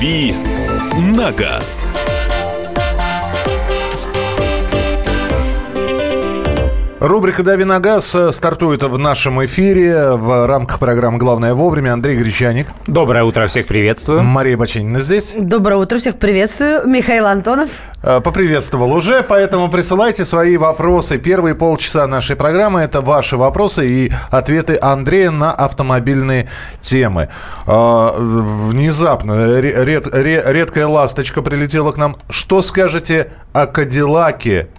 «Дави на газ». Рубрика «Дави на газ» стартует в нашем эфире в рамках программы «Главное вовремя». Андрей Гречанник. Доброе утро, всех приветствую. Мария Баченина здесь. Доброе утро, всех приветствую. Михаил Антонов. Поприветствовал уже, поэтому присылайте свои вопросы. Первые полчаса нашей программы – это ваши вопросы и ответы Андрея на автомобильные темы. Внезапно редкая ласточка прилетела к нам. Что скажете о «Кадиллаке»?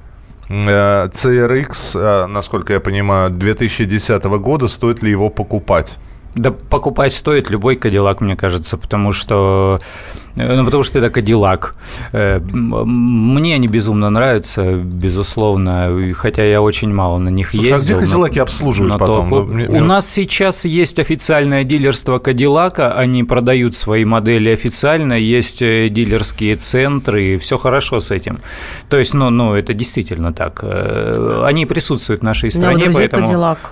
CRX, насколько я понимаю, 2010 года, стоит ли его покупать? Да, покупать стоит любой Cadillac, мне кажется, потому что это Cadillac. Мне они безумно нравятся, безусловно, хотя я очень мало на них ездил. А где Cadillac обслуживают потом? У нас сейчас есть официальное дилерство Cadillac, они продают свои модели официально, есть дилерские центры, и все хорошо с этим. То есть, это действительно так. Они присутствуют в нашей стране,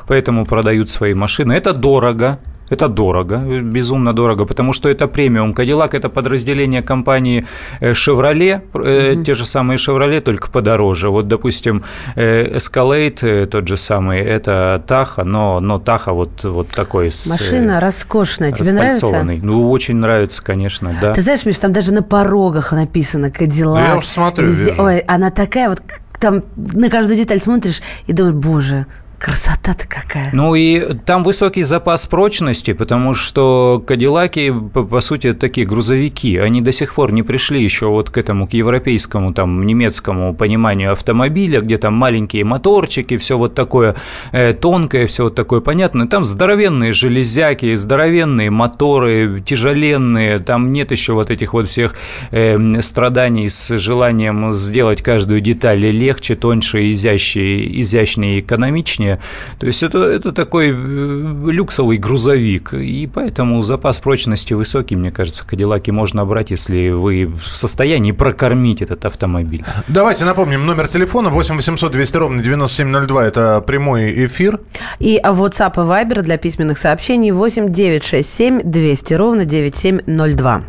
поэтому продают свои машины. Это дорого. Это дорого, безумно дорого, потому что это премиум. Cadillac – это подразделение компании Chevrolet, те же самые Chevrolet, только подороже. Вот, допустим, Escalade, тот же самый, это Tahoe, но Tahoe вот такой. Машина роскошная, тебе нравится? Очень нравится, конечно, да. Ты знаешь, Миш, там даже на порогах написано Cadillac. Я уже смотрю. Ой, она такая вот, там на каждую деталь смотришь и думаешь, боже… Красота-то какая. И там высокий запас прочности, потому что Кадиллаки, по сути, такие грузовики. Они до сих пор не пришли еще к европейскому, немецкому пониманию автомобиля, где там маленькие моторчики, все такое тонкое, все такое понятное. Там здоровенные железяки, здоровенные моторы, тяжеленные. Там нет еще этих всех страданий с желанием сделать каждую деталь легче, тоньше, изящнее и экономичнее. То есть это такой люксовый грузовик, и поэтому запас прочности высокий, мне кажется, Кадиллаки можно брать, если вы в состоянии прокормить этот автомобиль. Давайте напомним номер телефона 8 800 200 97 02, это прямой эфир. И WhatsApp и Viber для письменных сообщений 8 967 200 97 02.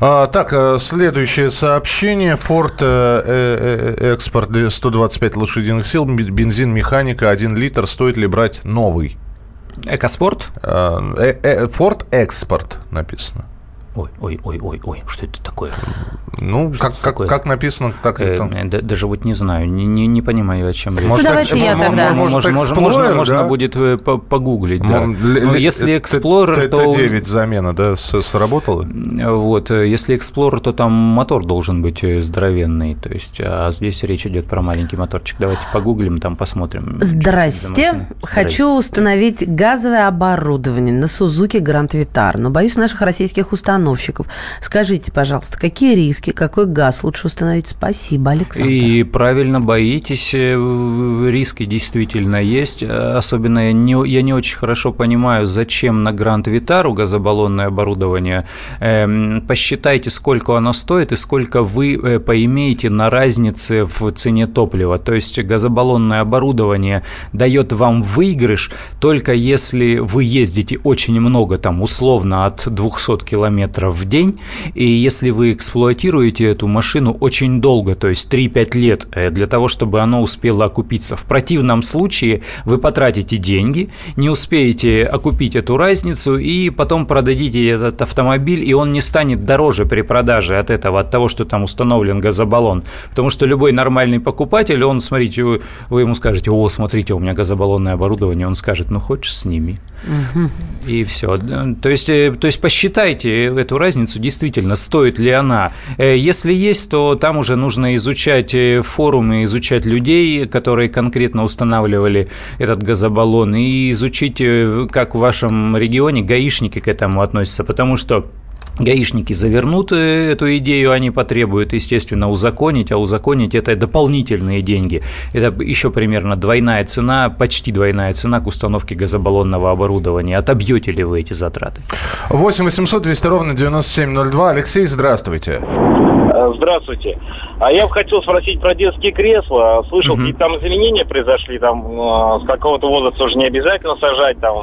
Так, следующее сообщение. Ford EcoSport 125 лошадиных сил, бензин, механика, 1 литр. Стоит ли брать новый? EcoSport? Ford EcoSport написано. Ой, что это такое? Как написано, так и там. Даже не знаю, не понимаю, о чем речь. Давайте я тогда. Можно будет погуглить, да. Если Explorer, то... Т9 замена, да, сработала? Вот, если Explorer, то там мотор должен быть здоровенный, то есть, а здесь речь идет про маленький моторчик. Давайте погуглим, там посмотрим. Здрасте, хочу установить газовое оборудование на Suzuki Grand Vitara, но боюсь наших российских установок. Скажите, пожалуйста, какие риски, какой газ лучше установить? Спасибо, Александр. И правильно, боитесь, риски действительно есть. Особенно я не очень хорошо понимаю, зачем на Grand Vitara газобаллонное оборудование. Посчитайте, сколько оно стоит и сколько вы поимеете на разнице в цене топлива. То есть газобаллонное оборудование дает вам выигрыш, только если вы ездите очень много, условно от 200 километров в день, и если вы эксплуатируете эту машину очень долго, то есть 3-5 лет, для того, чтобы оно успело окупиться. В противном случае вы потратите деньги, не успеете окупить эту разницу, и потом продадите этот автомобиль, и он не станет дороже при продаже от того, что там установлен газобаллон. Потому что любой нормальный покупатель, вы ему скажете: «О, смотрите, у меня газобаллонное оборудование», он скажет: «Хочешь, сними». Угу. И все. То есть посчитайте эту разницу, действительно, стоит ли она. Если есть, то там уже нужно изучать форумы, изучать людей, которые конкретно устанавливали этот газобаллон, и изучить, как в вашем регионе гаишники к этому относятся, потому что гаишники завернут эту идею, они потребуют, естественно, узаконить, а узаконить – это дополнительные деньги. Это еще примерно двойная цена, почти двойная цена к установке газобаллонного оборудования. Отобьете ли вы эти затраты? 8 800 200 97 02. Алексей, здравствуйте. Здравствуйте. А я бы хотел спросить про детские кресла. Слышал, какие там изменения произошли, там с какого-то возраста уже не обязательно сажать, там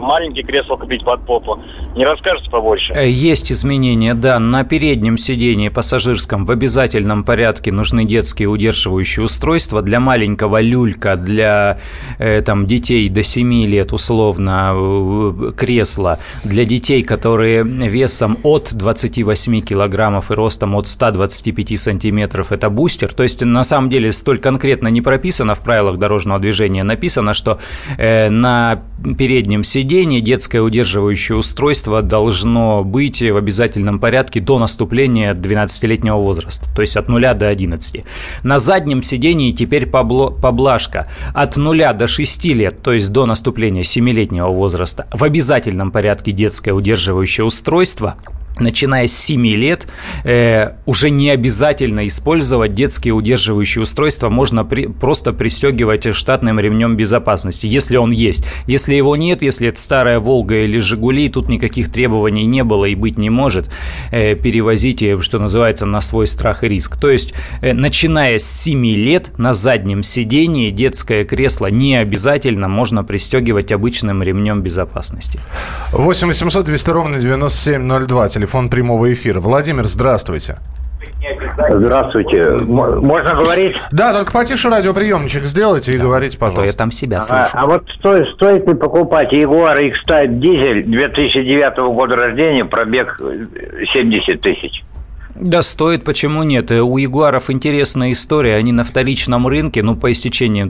маленькие кресла купить под попу. Не расскажете побольше? Есть изменения, да. На переднем сидении пассажирском в обязательном порядке нужны детские удерживающие устройства. Для маленького люлька, для детей до 7 лет условно кресла. Для детей, которые весом от 28 килограммов и ростом от 125 сантиметров, это бустер. То есть, на самом деле, столь конкретно не прописано в правилах дорожного движения. Написано, что на переднем сидении детское удерживающее устройство должно быть в обязательном порядке до наступления 12-летнего возраста, то есть от 0 до 11. На заднем сидении теперь поблажка от 0 до 6 лет, то есть до наступления 7-летнего возраста, в обязательном порядке детское удерживающее устройство. Начиная с 7 лет уже не обязательно использовать детские удерживающие устройства. Можно просто пристегивать штатным ремнем безопасности, если он есть. Если его нет, если это старая «Волга» или «Жигули», тут никаких требований не было и быть не может. Перевозите, что называется, на свой страх и риск. То есть, начиная с 7 лет на заднем сидении детское кресло не обязательно можно пристегивать обычным ремнем безопасности. 8 800 200 ровно 9702. Телефон прямого эфира. Владимир, здравствуйте. Здравствуйте. Можно говорить? Да, только потише радиоприемничек сделайте и говорите, пожалуйста. А то я там себя слышу. А вот стоит ли покупать Jaguar X-Type дизель 2009 года рождения, пробег 70 тысяч? Да, стоит, почему нет? У ягуаров интересная история. Они на вторичном рынке, по истечении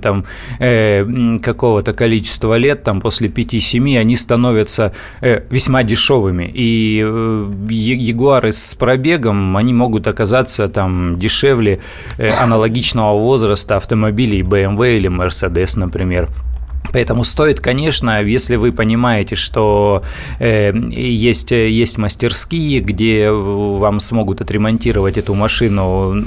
какого-то количества лет, после 5-7, они становятся весьма дешевыми. И ягуары с пробегом, они могут оказаться дешевле аналогичного возраста автомобилей BMW или Mercedes, например. Поэтому стоит, конечно, если вы понимаете, что есть мастерские, где вам смогут отремонтировать эту машину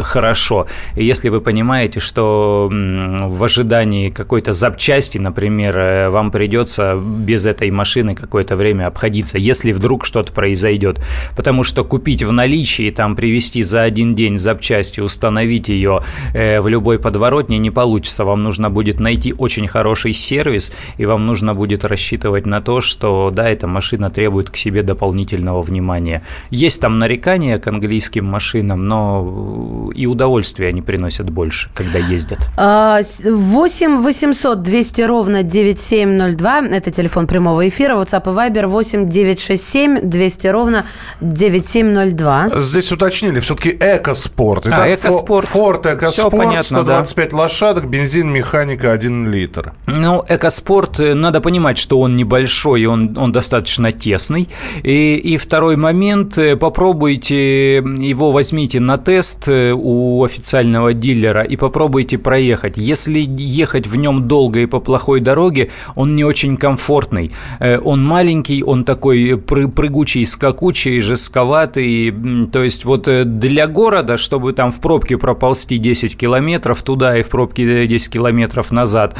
хорошо. И если вы понимаете, что в ожидании какой-то запчасти, например, вам придется без этой машины какое-то время обходиться, если вдруг что-то произойдет. Потому что купить в наличии, привезти за один день запчасти, установить ее в любой подворотне не получится. Вам нужно будет найти очень хороший сервис, и вам нужно будет рассчитывать на то, что да, эта машина требует к себе дополнительного внимания. Есть нарекания к английским машинам, но и удовольствие они приносят больше, когда ездят. 8 800 200 ровно 9702, это телефон прямого эфира, WhatsApp и Viber 8 967 200 ровно 9702. Здесь уточнили, все-таки экоспорт. Итак, экоспорт. Ford EcoSport, 125 лошадок, бензин, механика 1 литр. Экоспорт, надо понимать, что он небольшой, он достаточно тесный. И второй момент, попробуйте его, возьмите на тест у официального дилера и попробуйте проехать. Если ехать в нем долго и по плохой дороге, он не очень комфортный. Он маленький, он такой прыгучий, скакучий, жестковатый. То есть для города, чтобы в пробке проползти 10 километров туда и в пробке 10 километров назад,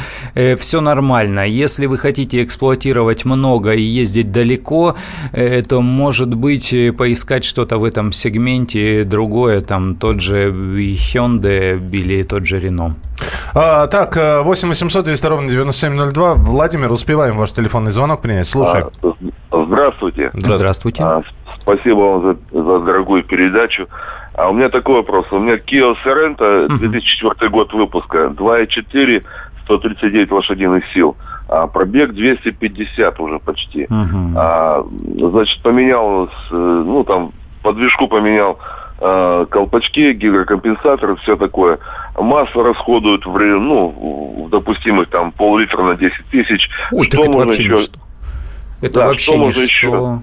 все нормально. Если вы хотите эксплуатировать много и ездить далеко, то, может быть, поискать что-то в этом сегменте другое, тот же Hyundai или тот же Renault. Так, 8 800 200 ровно 9702. Владимир, успеваем ваш телефонный звонок принять. Слушай. Здравствуйте. Здравствуйте. Спасибо вам за дорогую передачу. А у меня такой вопрос. У меня Kia Sorento, 2004 год выпуска, 2.4, 139 лошадиных сил. А пробег 250 уже почти. Значит, поменял, подвижку поменял, колпачки, гидрокомпенсаторы, все такое. Масло расходуют в допустимых пол-литра на 10 тысяч. Ой, что так можно еще? Это да, вообще что можно еще?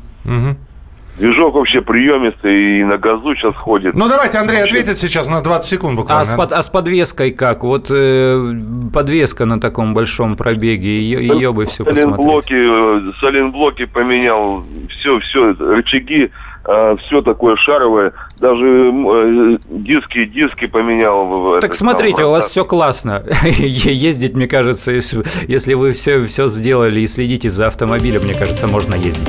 Движок вообще приемистый и на газу сейчас ходит. Давайте Андрей ответит сейчас на 20 секунд буквально. А с подвеской как? Подвеска на таком большом пробеге, ее бы все посмотреть. Соленблоки поменял, все, рычаги, все такое шаровое, даже диски поменял. Так смотрите, у вас все классно. Ездить, мне кажется, если вы все сделали и следите за автомобилем, мне кажется, можно ездить.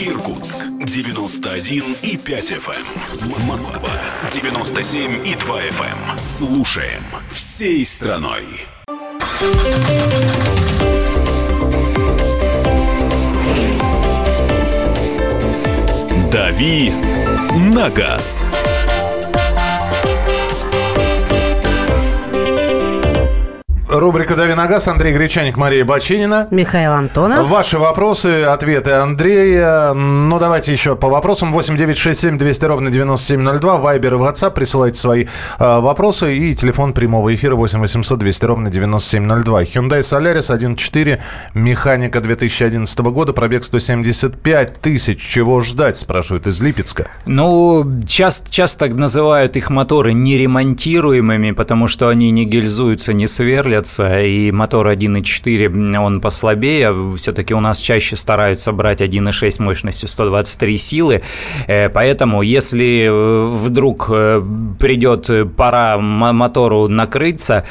Иркутск 91 и 5 FM. Москва 97 и 2 FM. Слушаем всей страной. «Дави на газ». Рубрика «Дави на газ». Андрей Гречанник, Мария Баченина. Михаил Антонов. Ваши вопросы, ответы Андрея. Ну, давайте еще по вопросам. 8 9 6 7 200 ровно 9702. Viber и WhatsApp. Присылайте свои вопросы. И телефон прямого эфира 8 800 200 ровно 9702. Hyundai Solaris 1.4. Механика 2011 года. Пробег 175 тысяч. Чего ждать, спрашивают из Липецка. Ну, часто называют их моторы неремонтируемыми, потому что они не гильзуются, не сверлят. И мотор 1.4, он послабее, все-таки у нас чаще стараются брать 1.6 мощностью 123 силы, поэтому если вдруг придет пора мотору накрыться,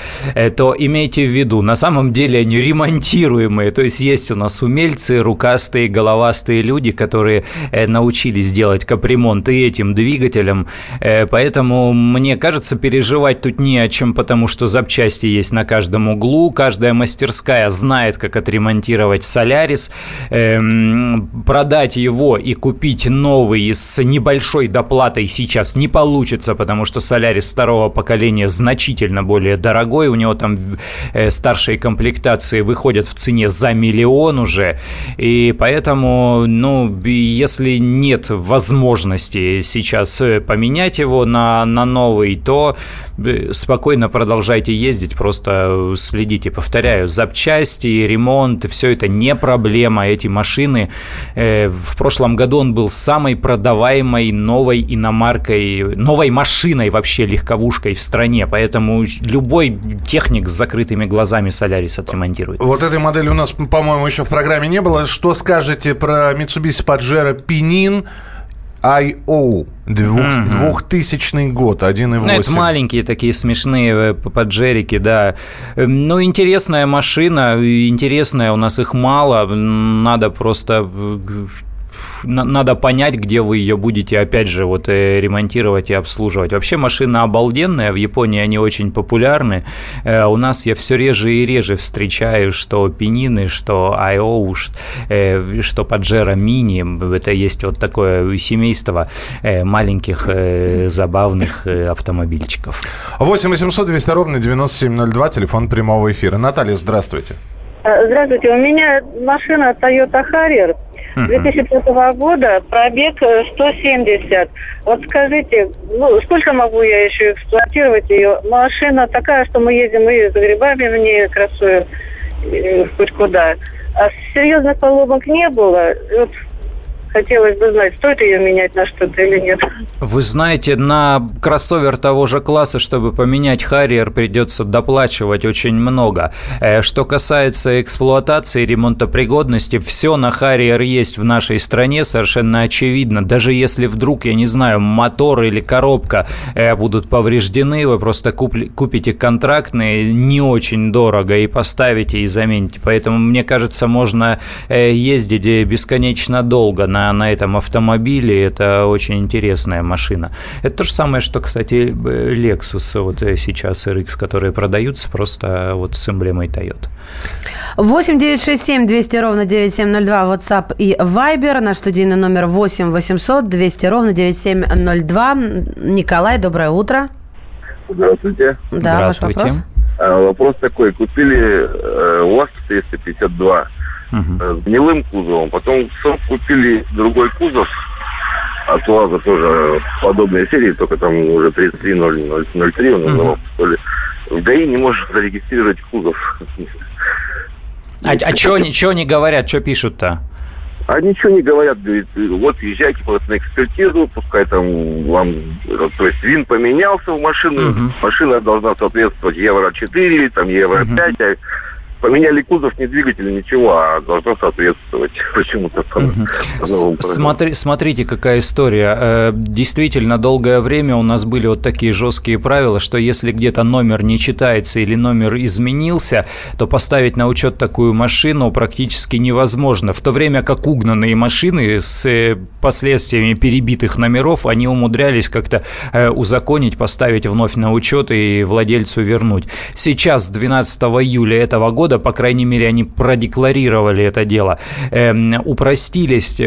то имейте в виду, на самом деле они ремонтируемые, то есть есть у нас умельцы, рукастые, головастые люди, которые научились делать капремонт и этим двигателям, поэтому мне кажется, переживать тут не о чем, потому что запчасти есть на каждом углу, каждая мастерская знает, как отремонтировать Солярис, продать его и купить новый с небольшой доплатой сейчас не получится, потому что Солярис второго поколения значительно более дорогой, у него там старшие комплектации выходят в цене за миллион уже, и поэтому, ну, если нет возможности сейчас поменять его на новый, то спокойно продолжайте ездить, просто следите. Повторяю, запчасти, ремонт, все это не проблема. Эти машины, в прошлом году он был самой продаваемой новой иномаркой, новой машиной вообще, легковушкой в стране, поэтому любой техник с закрытыми глазами Солярис отремонтирует. Вот этой модели у нас, по-моему, еще в программе не было. Что скажете про Mitsubishi Pajero Pinin? I.O. 2000 год, 1.8. Ну, это маленькие такие смешные поджерики, да. Ну, интересная машина, интересная, у нас их мало, надо понять, где вы ее будете, опять же, вот ремонтировать и обслуживать. Вообще машина обалденная, в Японии они очень популярны. У нас я все реже и реже встречаю, что Пинины, что Айоу, что Паджеро Мини. Это есть вот такое семейство маленьких забавных автомобильчиков. 8 800 200 ровно 9702, телефон прямого эфира. Наталья, здравствуйте. Здравствуйте, у меня машина Toyota Harrier 2005 года, пробег 170. Вот скажите, ну, сколько могу я еще эксплуатировать ее? Машина такая, что мы ездим и за грибами в ней красуем, хоть куда. А серьезных поломок не было. Вот. Хотелось бы знать, стоит ее менять на что-то или нет. Вы знаете, на кроссовер того же класса, чтобы поменять Harrier, придется доплачивать очень много. Что касается эксплуатации, ремонтопригодности, все на Harrier есть в нашей стране, совершенно очевидно. Даже если вдруг, я не знаю, мотор или коробка будут повреждены, вы просто купите контрактные не очень дорого и поставите, и замените. Поэтому, мне кажется, можно ездить бесконечно долго на этом автомобиле, это очень интересная машина. Это то же самое, что, кстати, Lexus вот сейчас RX, которые продаются просто вот с эмблемой Toyota. 8 967 200 ровно 9702 WhatsApp и Viber. Наш студийный номер 8 800 200 ровно 9702. Николай, доброе утро. Здравствуйте. Да, здравствуйте. Ваш вопрос? Вопрос такой. Купили УАЗ-352 с гнилым кузовом, потом купили другой кузов от УАЗа, тоже подобной серии, только там уже 33.003 он назывался, что ли. В ГАИ не может зарегистрировать кузов. А что они говорят, что пишут-то? А ничего не говорят, говорит, вот езжайте вот на экспертизу, пускай там вам, то есть вин поменялся в машину, машина должна соответствовать евро 4, там евро 5, а поменяли кузов, не двигатель, ничего, а должно соответствовать почему-то. Смотрите, какая история. Действительно, долгое время у нас были вот такие жесткие правила, что если где-то номер не читается или номер изменился, то поставить на учет такую машину практически невозможно. В то время как угнанные машины с последствиями перебитых номеров, они умудрялись как-то узаконить, поставить вновь на учет и владельцу вернуть. Сейчас, 12 июля этого года, по крайней мере, они продекларировали это дело, упростились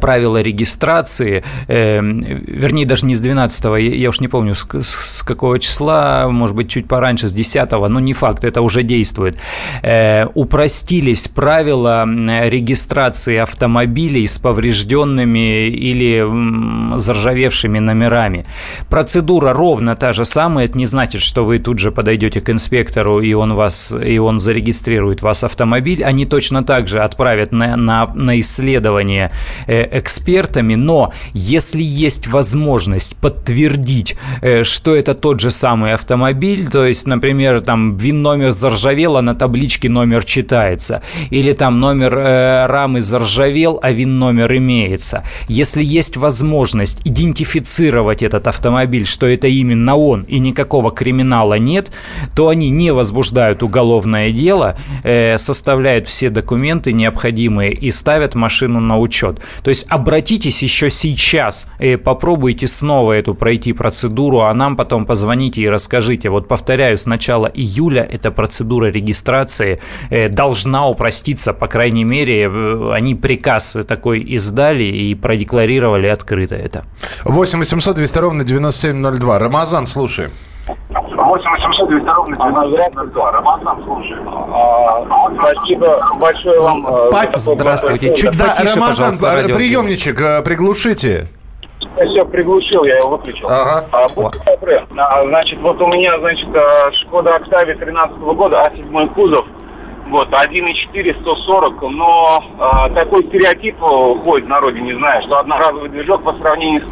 правила регистрации, вернее, даже не с 12-го, я уж не помню, с какого числа, может быть, чуть пораньше, с 10-го, но не факт, это уже действует. Упростились правила регистрации автомобилей с поврежденными или заржавевшими номерами. Процедура ровно та же самая, это не значит, что вы тут же подойдете к инспектору, и он зарегистрирует вас автомобиль, они точно так же отправят на исследование экспертами, но если есть возможность подтвердить, что это тот же самый автомобиль, то есть, например, там ВИН-номер заржавел, а на табличке номер читается, или там номер рамы заржавел, а ВИН-номер имеется. Если есть возможность идентифицировать этот автомобиль, что это именно он и никакого криминала нет, то они не возбуждают уголовное дело, составляют все документы необходимые и ставят машину на учет. То есть обратитесь еще сейчас, попробуйте снова эту пройти процедуру, а нам потом позвоните и расскажите. Вот повторяю, с начала июля эта процедура регистрации должна упроститься, по крайней мере, они приказ такой издали и продекларировали открыто это. 8 800 200 ровно 9702. Рамазан, слушаем. 8-800-200-97-02. Рамазан, слушай. Спасибо большое вам. Здравствуйте. Чуть потише, Рамазан, приемничек приглушите. Все, приглушил, я его выключил. Ага. Значит, вот у меня, значит, Шкода Октавия 2013 года, А7 кузов. Вот, 1.4, 140, но такой стереотип ходит в народе, не знаю, что одноразовый движок по сравнению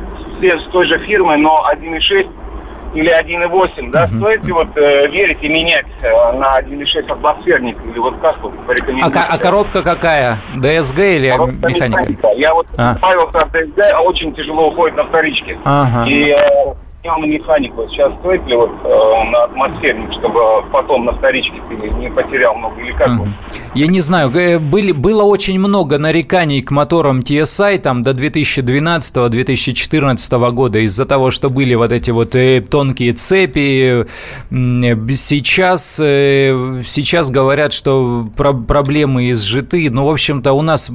с той же фирмой, но 1.6 или 1.8, да, стоит ли вот верить и менять на 1.6 атмосферник или вот каску порекомендуете? А коробка какая? ДСГ или коробка механика? Я вот ставил ДСГ, а очень тяжело уходит на вторичке. Ага. И снял на механику. Сейчас стоит ли вот на атмосферник, чтобы потом на вторичке ты не потерял много или как? Я не знаю, было очень много нареканий к моторам TSI там до 2012-2014 года из-за того, что были вот эти вот тонкие цепи. Сейчас говорят, что проблемы изжиты. Ну, в общем-то, у нас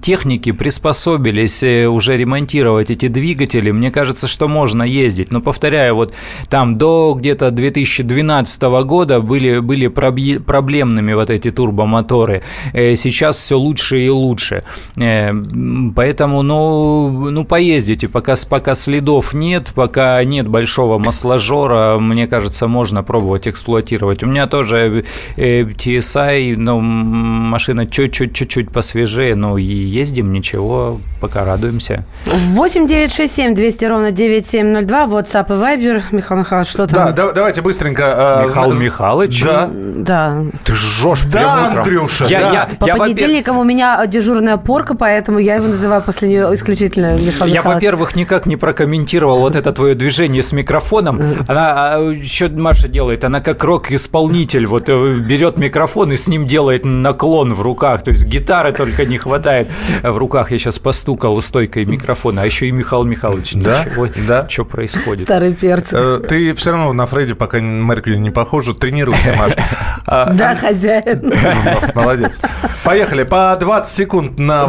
техники приспособились уже ремонтировать эти двигатели. Мне кажется, что можно ездить. Но, повторяю, вот там до где-то 2012 года были проблемными вот эти турбомоторы. Сейчас все лучше и лучше. Поэтому, ну поездите, пока следов нет, пока нет большого масложора, мне кажется, можно пробовать эксплуатировать. У меня тоже TSI, но машина чуть-чуть посвежее, но и ездим, ничего, пока радуемся. 8-967-200-97-02, WhatsApp и Viber. Михаил Михайлович, что там? Да, давайте быстренько. Михаил Михайлович? Да. Ты жжешь прям утром. Андрюша, по понедельникам у меня дежурная порка, поэтому я его называю после нее исключительно Михаил. Я, во-первых, никак не прокомментировал вот это твое движение с микрофоном. Она еще Маша делает, она как рок-исполнитель, вот берет микрофон и с ним делает наклон в руках, то есть гитары только не хватает в руках. Я сейчас постукал стойкой микрофона, а еще и Михаил Михайлович. Да? Да. Что происходит? Старый перц. Ты все равно на Фредди пока Меркель не похожа, тренируйся, Маша. Да, хозяин. Молодец. Поехали. По 20 секунд на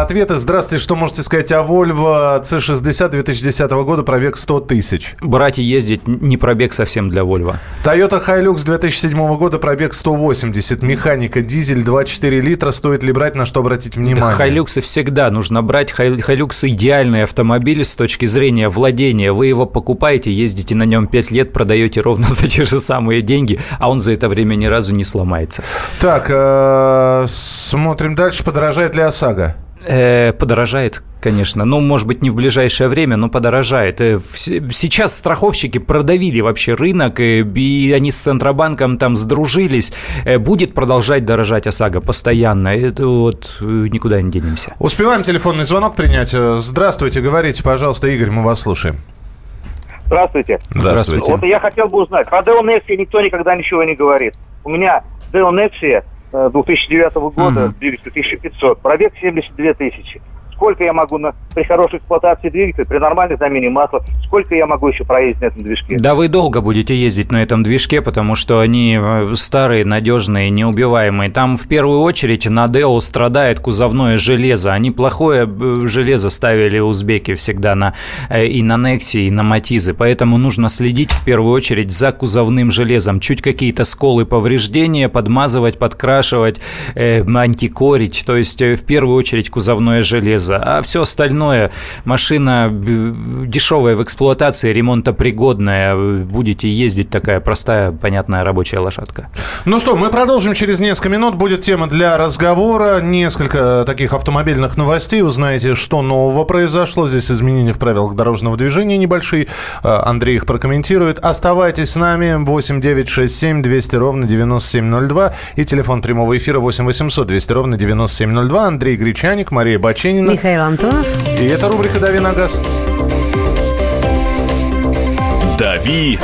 ответы. Здравствуйте, что можете сказать о Volvo C60 2010 года, пробег 100 тысяч? Братья, ездить не пробег совсем для Volvo. Toyota Hilux 2007 года, пробег 180. Механика, дизель, 2,4 литра. Стоит ли брать, на что обратить внимание? Hilux всегда нужно брать. Hilux идеальный автомобиль с точки зрения владения. Вы его его покупаете, ездите на нем 5 лет, продаете ровно за те же самые деньги, а он за это время ни разу не сломается. Так, смотрим дальше. Подорожает ли ОСАГО? Подорожает, конечно. Ну, может быть, не в ближайшее время, но подорожает. Сейчас страховщики продавили вообще рынок, и они с Центробанком там сдружились. Будет продолжать дорожать ОСАГО постоянно. Это вот никуда не денемся. Успеваем телефонный звонок принять. Здравствуйте, говорите, пожалуйста, Игорь, мы вас слушаем. Здравствуйте. Здравствуйте. Вот я хотел бы узнать. Про Dacia никто никогда ничего не говорит. У меня Dacia 2009 года, двигатель 1500, пробег 72 тысячи. Сколько я могу при хорошей эксплуатации двигателя, при нормальной замене масла, сколько я могу еще проездить на этом движке? Да вы долго будете ездить на этом движке, потому что они старые, надежные, неубиваемые. Там в первую очередь на Dacia страдает кузовное железо. Они плохое железо ставили узбеки всегда и на Nexia, и на Матизы. Поэтому нужно следить в первую очередь за кузовным железом. Чуть какие-то сколы, повреждения подмазывать, подкрашивать, антикорить. То есть в первую очередь кузовное железо. А все остальное, машина дешевая в эксплуатации, ремонтопригодная, будете ездить, такая простая, понятная рабочая лошадка. Ну что, мы продолжим через несколько минут, будет тема для разговора, несколько таких автомобильных новостей, узнаете, что нового произошло, здесь изменения в правилах дорожного движения небольшие, Андрей их прокомментирует. Оставайтесь с нами, 8 967 200 ровно 9702 и телефон прямого эфира 8 800 200 ровно 9702. Андрей Гречанник, Мария Баченина, Михаил Антонов. И это рубрика «Дави на газ». «Дави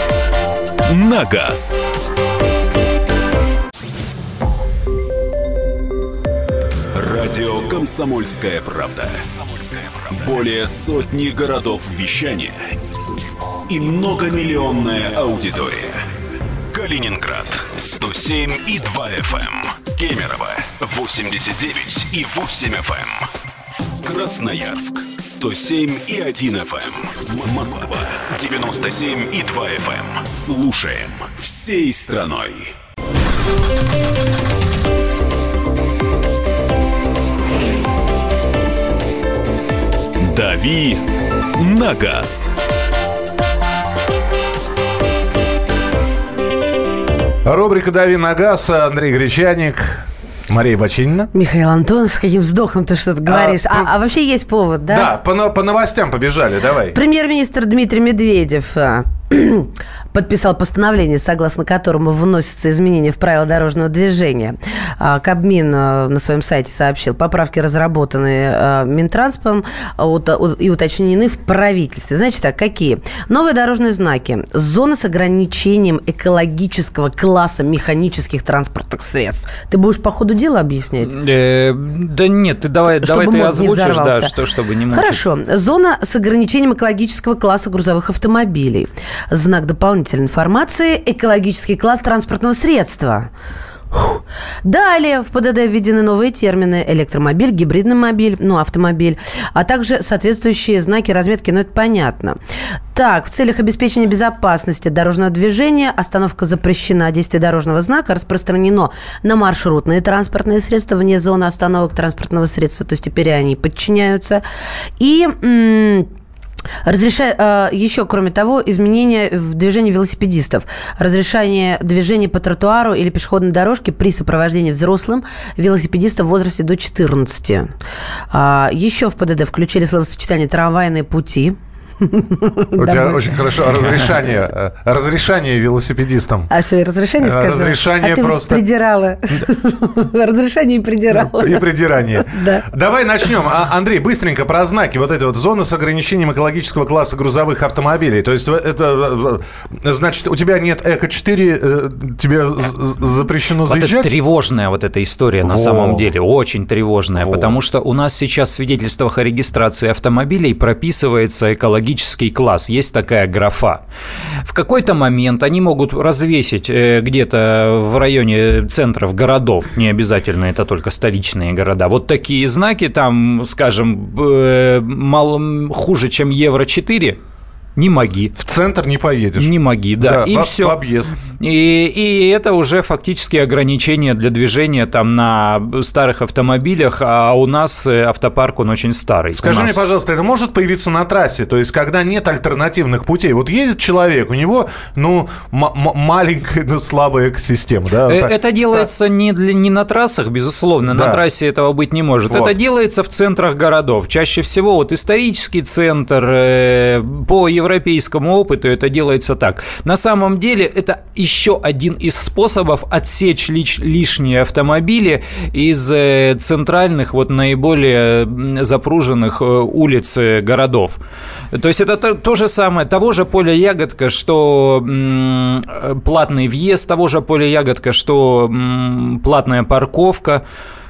на газ». Радио «Комсомольская правда». Более сотни городов вещания и многомиллионная аудитория. Калининград 107,2 FM. Кемерово 89,8 FM. Красноярск 107,1 FM. Москва 97,2 FM. Слушаем всей страной. «Дави на газ». Рубрика «Дави на газ». Андрей Гречанник, Мария Баченина. Михаил Антонов, с каким вздохом ты что-то говоришь. А вообще есть повод, да? Да, по новостям побежали, давай. Премьер-министр Дмитрий Медведев подписал постановление, согласно которому вносятся изменения в правила дорожного движения. Кабмин на своем сайте сообщил, поправки разработаны Минтранспом и уточнены в правительстве. Значит так, какие? Новые дорожные знаки. Зона с ограничением экологического класса механических транспортных средств. Ты будешь по ходу дела объяснять? Да нет, ты давай ты озвучишь, да, чтобы не мучить. Хорошо. Зона с ограничением экологического класса грузовых автомобилей. Знак дополнительной информации – экологический класс транспортного средства. Фух. Далее в ПДД введены новые термины: электромобиль, гибридный мобиль, автомобиль, а также соответствующие знаки разметки, это понятно. Так, в целях обеспечения безопасности дорожного движения остановка запрещена, действие дорожного знака распространено на маршрутные транспортные средства вне зоны остановок транспортного средства, то есть теперь они подчиняются. И еще, кроме того, изменения в движении велосипедистов. Разрешение движения по тротуару или пешеходной дорожке при сопровождении взрослым велосипедистов в возрасте до 14. Еще в ПДД включили словосочетание «трамвайные пути». У тебя очень хорошо. Разрешение велосипедистам. А что, разрешение сказала? Разрешение просто. А ты придирала. Разрешение и придирала. И придирание. Давай начнем. Андрей, быстренько про знаки. Вот эта вот зона с ограничением экологического класса грузовых автомобилей. То есть, это значит, у тебя нет Эко-4, тебе запрещено заезжать? Это тревожная вот эта история на самом деле. Очень тревожная. Потому что у нас сейчас в свидетельствах о регистрации автомобилей прописывается экологический класс, есть такая графа. В какой-то момент они могут развесить где-то в районе центров городов, не обязательно это только столичные города, вот такие знаки, там, скажем, хуже, чем Евро-4, не моги. В центр не поедешь. Не моги, да. И все. Объезд. И это уже фактически ограничение для движения там на старых автомобилях, а у нас автопарк, он очень старый. Скажи мне, пожалуйста, это может появиться на трассе? То есть, когда нет альтернативных путей? Вот едет человек, у него, ну, маленькая, но слабая экосистема. Да? Это делается не на трассах, безусловно, да. На трассе этого быть не может. Вот. Это делается в центрах городов. Чаще всего вот исторический центр, по европейскому опыту это делается так. На самом деле, это еще один из способов отсечь лишние автомобили из центральных, вот наиболее запруженных улиц городов. То есть это то же самое, того же поля ягодка, что платный въезд, того же поля ягодка, что платная парковка.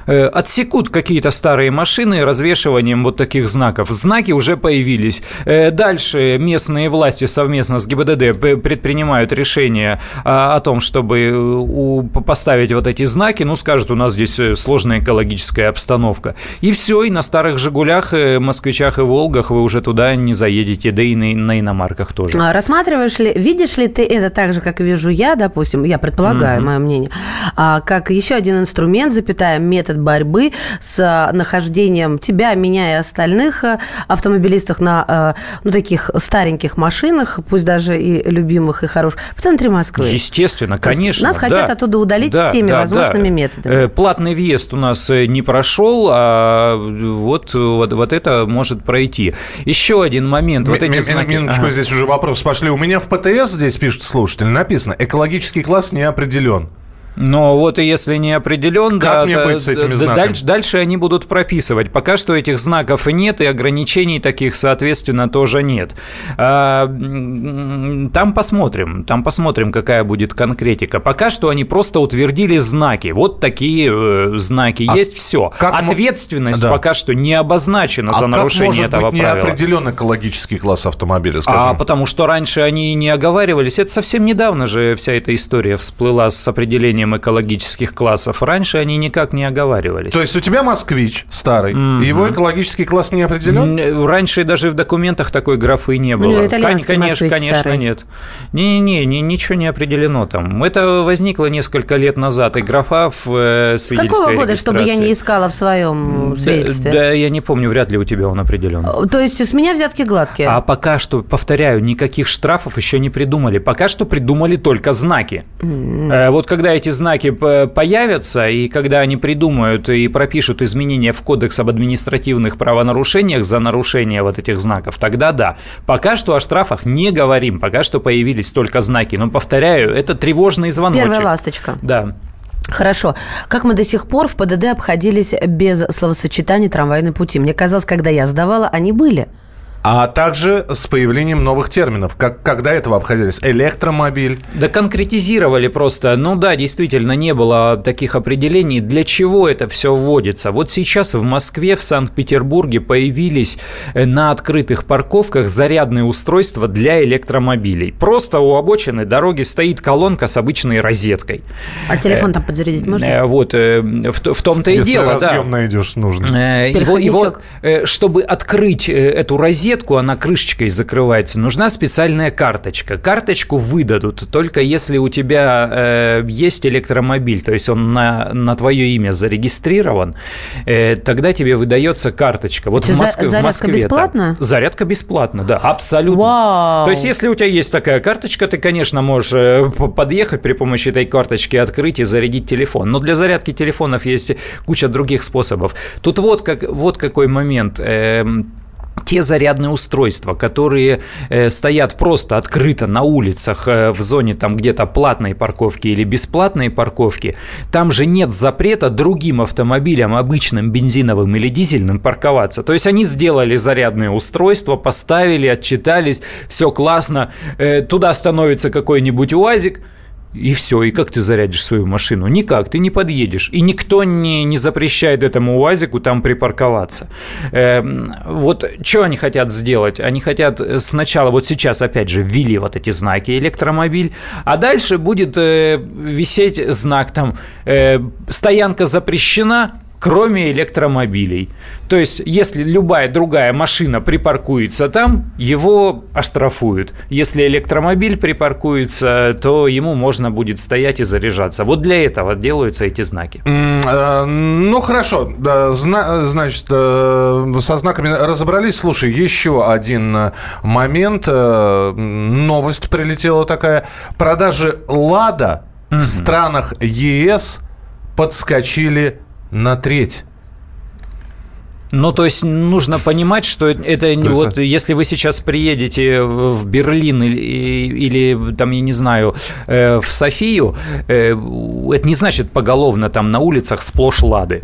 Отсекут какие-то старые машины развешиванием вот таких знаков. Знаки уже появились. Дальше местные власти совместно с ГИБДД предпринимают решение о том, чтобы поставить вот эти знаки. Ну, скажут, у нас здесь сложная экологическая обстановка. И все, и на старых «Жигулях», «Москвичах» и «Волгах» вы уже туда не заедете, да и на иномарках тоже. Рассматриваешь ли, видишь ли ты это так же, как вижу я, допустим, я предполагаю, мое мнение, как еще один инструмент, метод борьбы с нахождением тебя, меня и остальных автомобилистов на таких стареньких машинах, пусть даже и любимых, и хороших, в центре Москвы. Естественно, конечно. Нас хотят оттуда удалить всеми возможными методами. Платный въезд у нас не прошел, а вот это может пройти. Еще один момент. Минуточку, здесь уже вопрос пошли. У меня в ПТС здесь пишут слушатели, написано, экологический класс не определен. Но вот и если не определен, дальше они будут прописывать. Пока что этих знаков нет, и ограничений таких, соответственно, тоже нет. Там посмотрим, какая будет конкретика. Пока что они просто утвердили знаки. Вот такие знаки есть, все. Ответственность пока что не обозначена за нарушение этого правила. А как может быть неопределен экологический класс автомобиля, скажем? Потому что раньше они не оговаривались. Это совсем недавно же вся эта история всплыла с определением экологических классов. Раньше они никак не оговаривались. То есть у тебя «Москвич» старый, его экологический класс не определен? Раньше даже в документах такой графы не было. Конечно, нет. Не, ничего не определено там. Это возникло несколько лет назад, и графа в свидетельстве регистрации. С какого года, чтобы я не искала в своем свидетельстве? Да, я не помню, вряд ли у тебя он определен. То есть с меня взятки гладкие? А пока что, повторяю, никаких штрафов еще не придумали. Пока что придумали только знаки. Вот когда эти знаки появятся, и когда они придумают и пропишут изменения в Кодекс об административных правонарушениях за нарушение вот этих знаков, тогда да. Пока что о штрафах не говорим, пока что появились только знаки. Но, повторяю, это тревожный звоночек. Первая ласточка. Да. Хорошо. Как мы до сих пор в ПДД обходились без словосочетаний «трамвайные пути»? Мне казалось, когда я сдавала, они были. А также с появлением новых терминов. Как до этого обходились? Электромобиль. Да конкретизировали просто. Ну да, действительно, не было таких определений. Для чего это все вводится? Вот сейчас в Москве, в Санкт-Петербурге появились на открытых парковках зарядные устройства для электромобилей. Просто у обочины дороги стоит колонка с обычной розеткой. А телефон там подзарядить можно? Вот, в том-то и дело. Если разъем найдешь, нужно. Его, чтобы открыть эту розетку, она крышечкой закрывается, нужна специальная карточка. Карточку выдадут только если у тебя есть электромобиль, то есть он на твое имя зарегистрирован, тогда тебе выдается карточка. Вот в Москве бесплатно? Зарядка бесплатна, да, абсолютно. Вау. То есть если у тебя есть такая карточка, ты, конечно, можешь подъехать при помощи этой карточки, открыть и зарядить телефон. Но для зарядки телефонов есть куча других способов. Тут вот какой момент. Те зарядные устройства, которые стоят просто открыто на улицах в зоне там где-то платной парковки или бесплатной парковки, там же нет запрета другим автомобилям, обычным бензиновым или дизельным, парковаться. То есть они сделали зарядные устройства, поставили, отчитались, все классно, туда становится какой-нибудь УАЗик, и все, и как ты зарядишь свою машину? Никак, ты не подъедешь. И никто не запрещает этому УАЗику там припарковаться. Вот что они хотят сделать? Они хотят сначала, вот сейчас опять же ввели вот эти знаки электромобиль, а дальше будет висеть знак там «Стоянка запрещена». кроме электромобилей. То есть, если любая другая машина припаркуется там, его оштрафуют. Если электромобиль припаркуется, то ему можно будет стоять и заряжаться. Вот для этого делаются эти знаки. Ну, хорошо. Значит, со знаками разобрались. Слушай, еще один момент. Новость прилетела такая. Продажи Lada в странах ЕС подскочили на треть. Ну, то есть нужно понимать, что это вот, если вы сейчас приедете в Берлин или там, я не знаю, в Софию, это не значит поголовно там на улицах сплошь Лады.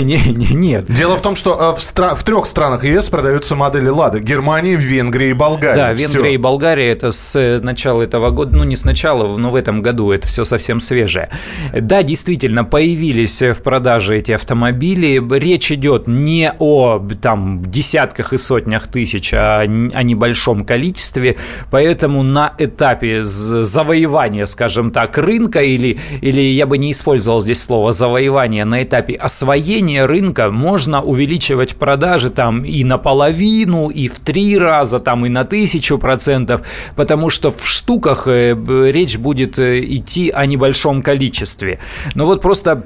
Нет. Дело в том, что в трех странах ЕС продаются модели Лады: Германии, Венгрии и Болгарии. Да, Венгрия и Болгария — это с начала этого года, ну не с начала, но в этом году это все совсем свежее. Да, действительно, появились в продаже эти автомобили. Речь идет не о там десятках и сотнях тысяч, о небольшом количестве, поэтому на этапе завоевания, скажем так, рынка, или я бы не использовал здесь слово завоевание, на этапе освоения рынка можно увеличивать продажи там и наполовину, и в 3 раза, там и на 1000%, потому что в штуках речь будет идти о небольшом количестве. Но вот просто...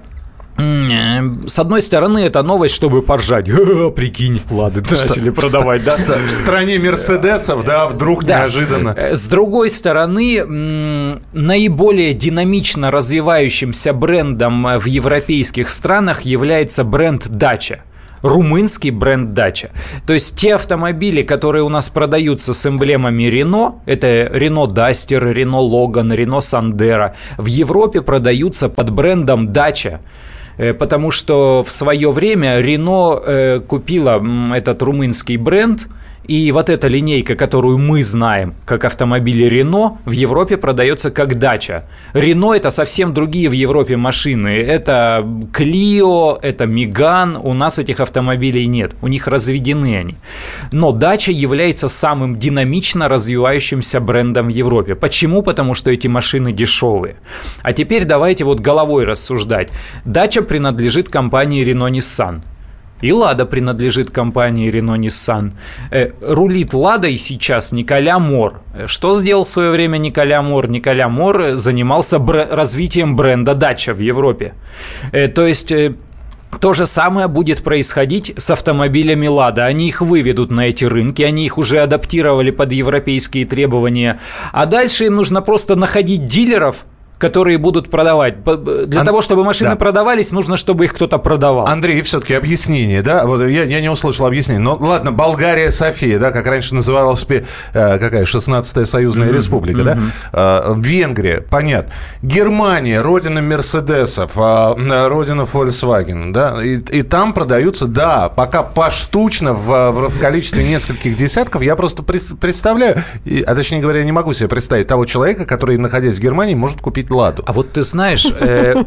С одной стороны, это новость, чтобы поржать. Прикинь, Лады начали продавать, да? В стране Мерседесов, да, вдруг неожиданно. С другой стороны, наиболее динамично развивающимся брендом в европейских странах является бренд Dacia. Румынский бренд Dacia. То есть те автомобили, которые у нас продаются с эмблемами Renault, это Renault Duster, Renault Logan, Renault Sandero, в Европе продаются под брендом Dacia. Потому что в свое время Renault купила этот румынский бренд, и вот эта линейка, которую мы знаем как автомобили Renault, в Европе продается как Dacia. Renault — это совсем другие в Европе машины. Это Clio, это Megane. У нас этих автомобилей нет. У них разведены они. Но Dacia является самым динамично развивающимся брендом в Европе. Почему? Потому что эти машины дешевые. А теперь давайте вот головой рассуждать. Dacia принадлежит компании Renault-Nissan. И Lada принадлежит компании Renault-Nissan. Рулит Ладой сейчас Николя Мор. Что сделал в свое время Николя Мор? Николя Мор занимался развитием бренда Dacia в Европе. То есть... То же самое будет происходить с автомобилями Lada. Они их выведут на эти рынки, они их уже адаптировали под европейские требования. А дальше им нужно просто находить дилеров, которые будут продавать. Для того, чтобы машины продавались, нужно, чтобы их кто-то продавал. Андрей, все-таки объяснение, да? Вот я не услышал объяснение. Но ладно, Болгария, София, да, как раньше называлась, какая 16-я союзная республика, да? Венгрия, понятно. Германия, родина Мерседесов, родина Volkswagen, да? И там продаются, да, пока поштучно в количестве нескольких десятков. Я просто представляю, а точнее говоря, я не могу себе представить того человека, который, находясь в Германии, может купить Ладу. А вот ты знаешь,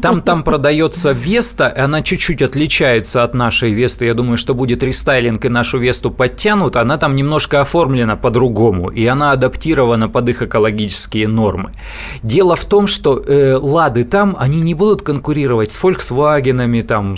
там продается Веста, она чуть-чуть отличается от нашей Весты. Я думаю, что будет рестайлинг, и нашу Весту подтянут. Она там немножко оформлена по-другому, и она адаптирована под их экологические нормы. Дело в том, что Лады там, они не будут конкурировать с Volkswagen'ами, там,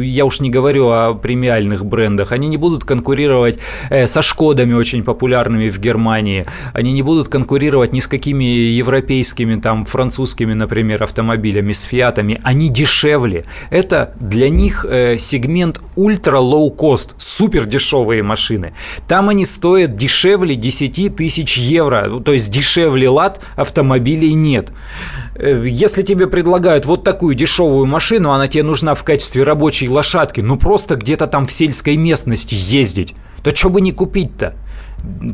я уж не говорю о премиальных брендах, они не будут конкурировать со Шкодами, очень популярными в Германии, они не будут конкурировать ни с какими европейскими, там, французскими, например, автомобилями, с фиатами, они дешевле. Это для них сегмент ультра-лоу-кост, супер дешевые машины. Там они стоят дешевле 10 тысяч евро, то есть дешевле Лад автомобилей нет. Если тебе предлагают вот такую дешевую машину, она тебе нужна в качестве рабочей лошадки, ну просто где-то там в сельской местности ездить, то что бы не купить-то?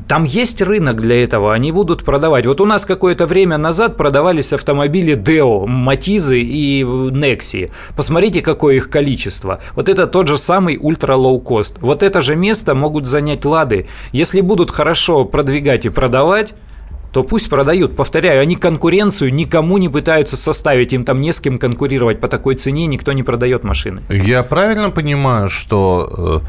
Там есть рынок для этого, они будут продавать. Вот у нас какое-то время назад продавались автомобили Део, Матизы и Некси. Посмотрите, какое их количество. Вот это тот же самый ультра-лоу-кост. Вот это же место могут занять Лады. Если будут хорошо продвигать и продавать, то пусть продают. Повторяю, они конкуренцию никому не пытаются составить, им там не с кем конкурировать по такой цене, никто не продает машины. Я правильно понимаю, что...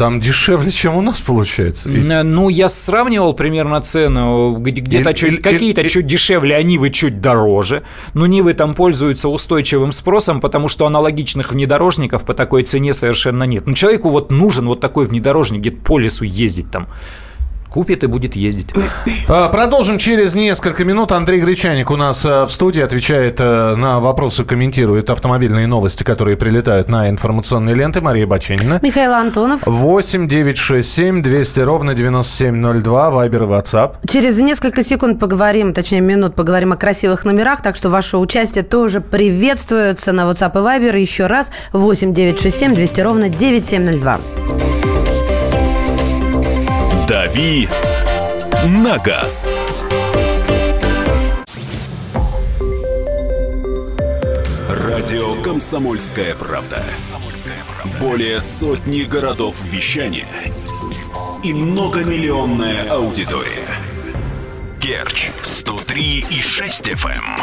Там дешевле, чем у нас получается. Ну, я сравнивал примерно цену. Где-то какие-то чуть дешевле, а Нивы чуть дороже. Но Нивы там пользуются устойчивым спросом, потому что аналогичных внедорожников по такой цене совершенно нет. Но человеку вот нужен вот такой внедорожник, где-то по лесу ездить там. Купит и будет ездить. Продолжим через несколько минут. Андрей Гречанник у нас в студии, отвечает на вопросы, комментирует автомобильные новости, которые прилетают на информационные ленты. Мария Баченина. Михаил Антонов. 8 967 200 ровно 9702. Вайбер и WhatsApp. Через несколько секунд поговорим, точнее минут поговорим о красивых номерах, так что ваше участие тоже приветствуется на WhatsApp и Вайбер. Еще раз 8 967 200 ровно 9702. «Дави на газ». Радио «Комсомольская правда». Более сотни городов вещания и многомиллионная аудитория. Керчь 103 и 6 FM.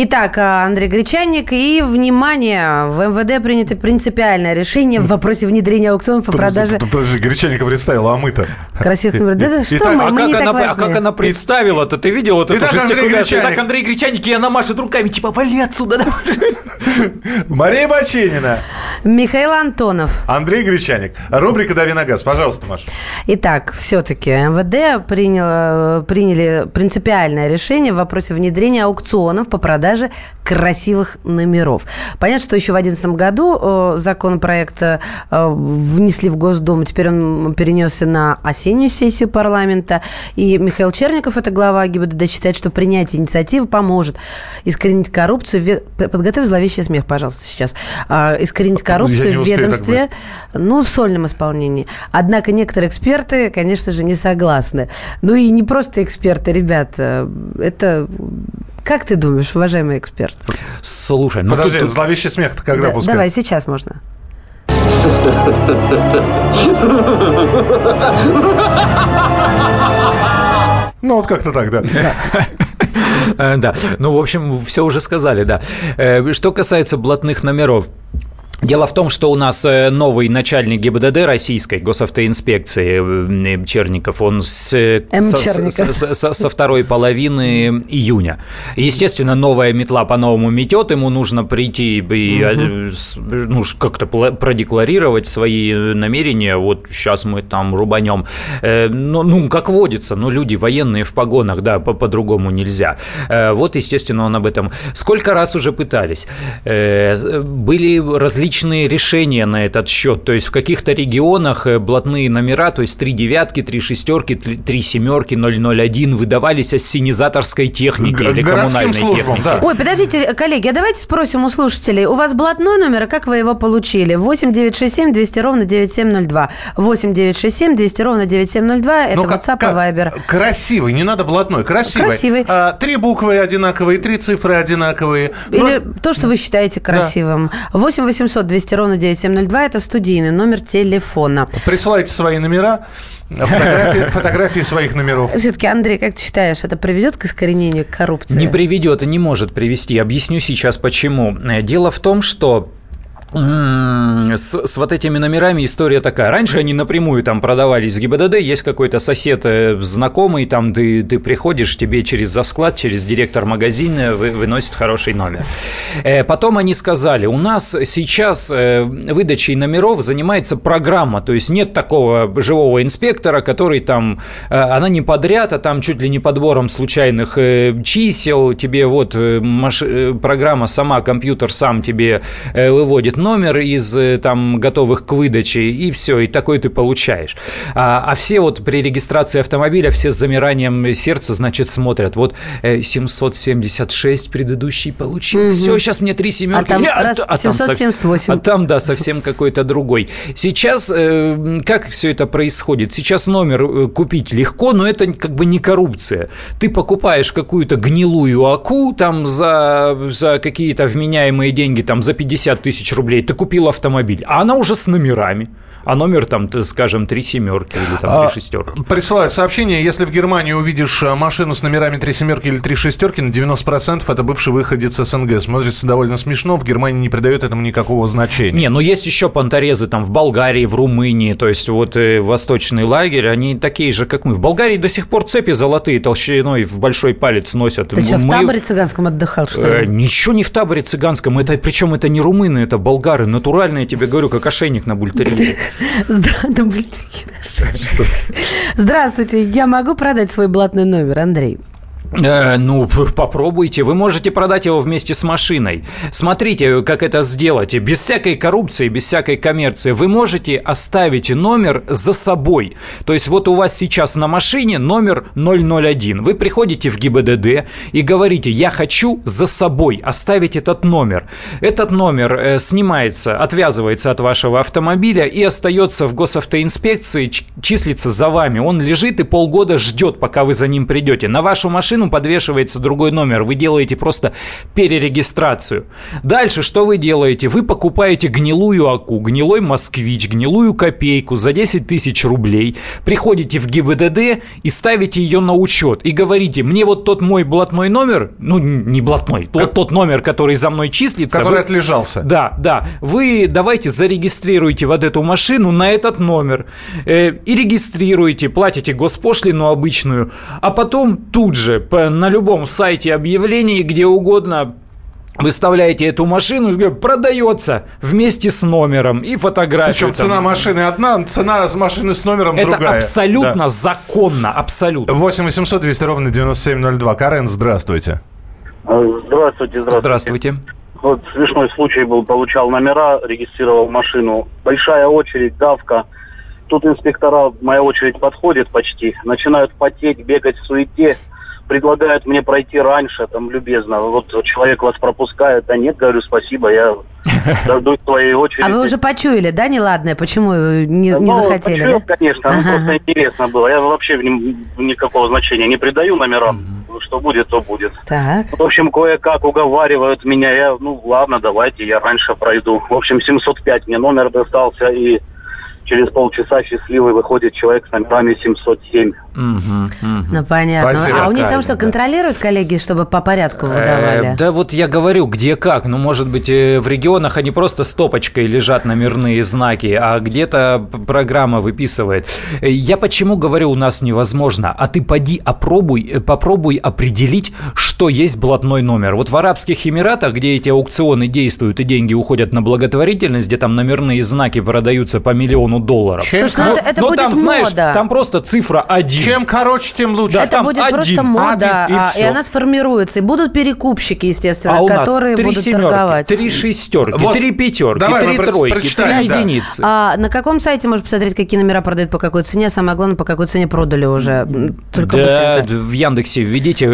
Итак, Андрей Гречанник, и, внимание, в МВД принято принципиальное решение в вопросе внедрения аукционов по продаже... Подожди, Гречанника представила, а мы-то? Красивых номеров. Да что так, мы не так важны. А как она представила-то? Ты видел вот эту жестикуляцию? Итак, Андрей Гречанник, и она машет руками, типа, вали отсюда. Мария Баченина. Михаил Антонов. Андрей Гречанник. Рубрика «Дави на газ». Пожалуйста, Маша. Итак, все-таки МВД приняли принципиальное решение в вопросе внедрения аукционов по продаже красивых номеров. Понятно, что еще в 2011 году законопроект внесли в Госдуму, теперь он перенесся на осеннюю сессию парламента, и Михаил Черников, это глава ГИБДД, считает, что принятие инициативы поможет искоренить коррупцию... Подготовь зловещий смех, пожалуйста, сейчас. Искоренить коррупцию в ведомстве, ну, в сольном исполнении. Однако некоторые эксперты, конечно же, не согласны. Ну и не просто эксперты, ребят, это... Как ты думаешь, уважаемый эксперт? Слушай, ну подожди, тут... зловещий смех-то когда пускай? Давай, сейчас можно. Ну, вот как-то так, да. Да, ну, в общем, все уже сказали, да. Что касается блатных номеров. Дело в том, что у нас новый начальник ГИБДД российской госавтоинспекции Черников, он со второй половины июня. Естественно, новая метла по-новому метет, ему нужно прийти и ну, как-то продекларировать свои намерения, вот сейчас мы там рубанем. Ну, как водится, но люди военные в погонах, да, по-другому нельзя. Вот, естественно, он об этом. Сколько раз уже пытались. Были различные решения на этот счет, то есть в каких-то регионах блатные номера, то есть 3 9, 3 6, 3 7, 001 выдавались ассенизаторской техники или коммунальной техники. Да. Ой, подождите, коллеги, а давайте спросим у слушателей, у вас блатной номер, и как вы его получили? 8 967 200 ровно 9702. 8 967 200 ровно 9702. Это WhatsApp и Viber. Красивый, не надо блатной, красивый. А, 3 буквы одинаковые, 3 цифры одинаковые. Или но... то, что вы считаете красивым. 8 800 200 ровно 9702 – это студийный номер телефона. Присылайте свои номера, фотографии своих номеров. Все-таки, Андрей, как ты считаешь, это приведет к искоренению коррупции? Не приведет и не может привести. Объясню сейчас почему. Дело в том, что с вот этими номерами история такая. Раньше они напрямую там продавались в ГИБДД, есть какой-то сосед, знакомый, там ты приходишь, тебе через завсклад, через директор магазина выносит хороший номер. Потом они сказали, у нас сейчас выдачей номеров занимается программа, то есть нет такого живого инспектора, который там, она не подряд, а там чуть ли не подбором случайных чисел, тебе вот программа сама, компьютер сам тебе выводит номер из там готовых к выдаче, и все, и такой ты получаешь. А все вот при регистрации автомобиля, все с замиранием сердца, значит, смотрят. Вот 776 предыдущий получил. Угу. Все, сейчас мне 3 семерки. А там, мне, а 778. А там, да, совсем какой-то другой. Сейчас, как все это происходит? Сейчас номер купить легко, но это как бы не коррупция. Ты покупаешь какую-то гнилую АКУ там за какие-то вменяемые деньги, там за 50 тысяч рублей, ты купил автомобиль, а она уже с номерами. А номер там, скажем, 3 семерки или там 3 шестерки. Присылают сообщение, если в Германии увидишь машину с номерами 3 семерки или 3 шестерки, на 90% это бывший выходец СНГ. Смотрится довольно смешно, в Германии не придает этому никакого значения. Не, но есть еще понторезы там в Болгарии, в Румынии, то есть вот восточный лагерь, они такие же, как мы. В Болгарии до сих пор цепи золотые толщиной в большой палец носят. Ты что, в таборе цыганском отдыхал, что ли? Ничего не в таборе цыганском, причем это не румыны, это болгары, натуральные, я тебе говорю, как ошейник на бультерьере. Здравствуйте, я могу продать свой блатный номер, Андрей? Ну, попробуйте. Вы можете продать его вместе с машиной. Смотрите, как это сделать. Без всякой коррупции, без всякой коммерции. Вы можете оставить номер за собой. То есть вот у вас сейчас на машине номер 001. Вы приходите в ГИБДД и говорите: я хочу за собой оставить этот номер. Этот номер снимается, отвязывается от вашего автомобиля и остается в госавтоинспекции, числится за вами. Он лежит и полгода ждет, пока вы за ним придете. На вашу машину подвешивается другой номер, вы делаете просто перерегистрацию. Дальше что вы делаете? Вы покупаете гнилую АКУ, гнилой москвич, гнилую копейку за 10 тысяч рублей, приходите в ГИБДД и ставите ее на учет и говорите: мне вот тот мой блатной номер, ну не блатной, тот номер, который за мной числится. Который отлежался. Да, да. Вы давайте зарегистрируйте вот эту машину на этот номер и регистрируйте, платите госпошлину обычную, а потом тут же на любом сайте объявлений, где угодно, выставляете эту машину, продается вместе с номером и фотографией. Причем цена машины одна, цена машины с номером другая. Это абсолютно законно, абсолютно. 8-800-200-97-02. Карен, здравствуйте. Здравствуйте. Вот смешной случай был, получал номера, регистрировал машину. Большая очередь, давка. Тут инспектора, моя очередь подходит почти, начинают потеть, бегать в суете. Предлагают мне пройти раньше, там, любезно. Вот человек вас пропускает. Да нет, говорю, спасибо, я дождусь своей очереди. А вы уже почуяли, да, неладное? Почему не захотели? Почуял, да? Конечно, ну, просто интересно было. Я вообще никакого значения не придаю номерам. Что будет, то будет. Так. В общем, кое-как уговаривают меня. Я, ладно, давайте, я раньше пройду. В общем, 705 мне номер достался, и через полчаса счастливый выходит человек с номерами 707. Ну, понятно. Спасибо. А у них там что, контролируют коллеги, чтобы по порядку выдавали? Да вот я говорю, где как. Ну, может быть, в регионах они просто стопочкой лежат номерные знаки, а где-то программа выписывает. Я почему говорю, у нас невозможно? А ты поди попробуй определить, что есть блатной номер. Вот в Арабских Эмиратах, где эти аукционы действуют и деньги уходят на благотворительность, где там номерные знаки продаются по $1 миллион. Слушай, это будет там, знаешь, мода. Там просто цифра 1. Чем короче, тем лучше. Да, это будет просто мода, и она сформируется. И будут перекупщики, естественно, которые будут торговать. 3 семерки, 3 шестерки, вот. 3 пятерки, 3 тройки, 3 единицы. Да. На каком сайте можно посмотреть, какие номера продают, по какой цене? Самое главное, по какой цене продали уже. Только быстренько. В Яндексе введите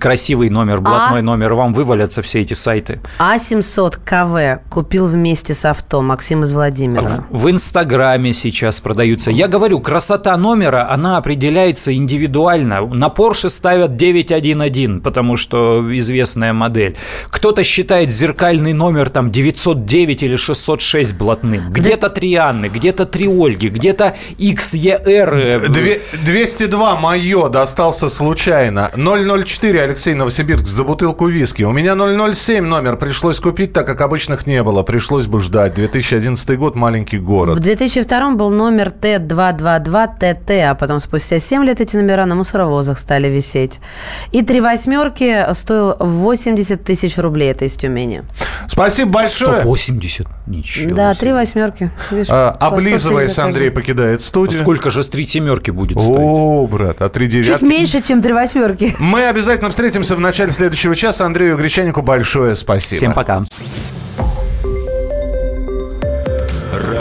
красивый номер, блатной номер, вам вывалятся все эти сайты. А700 КВ купил вместе с авто Максим из Владимира. В Инстаграме сейчас продаются. Я говорю, красота номера, она определяется индивидуально. На Porsche ставят 911, потому что известная модель. Кто-то считает зеркальный номер там 909 или 606 блатным. Где-то 3 Анны, где-то 3 Ольги, где-то XER. 202 мое достался случайно. 004 Алексей, Новосибирск, за бутылку виски. У меня 007 номер пришлось купить, так как обычных не было. Пришлось бы ждать. 2011 год, маленький город. В 2002 был номер Т222ТТ, а потом спустя 7 лет эти номера на мусоровозах стали висеть. И 3 восьмерки стоил 80 тысяч рублей, это из Тюмени. Спасибо большое. 180? Ничего. Да, 3 восьмерки. Видишь, облизываясь, Андрей покидает студию. Сколько же с 3 семерки будет стоить? О, брат, а 3 девятки? Чуть меньше, чем 3 восьмерки. Мы обязательно встретимся в начале следующего часа. Андрею Гречаннику большое спасибо. Всем пока.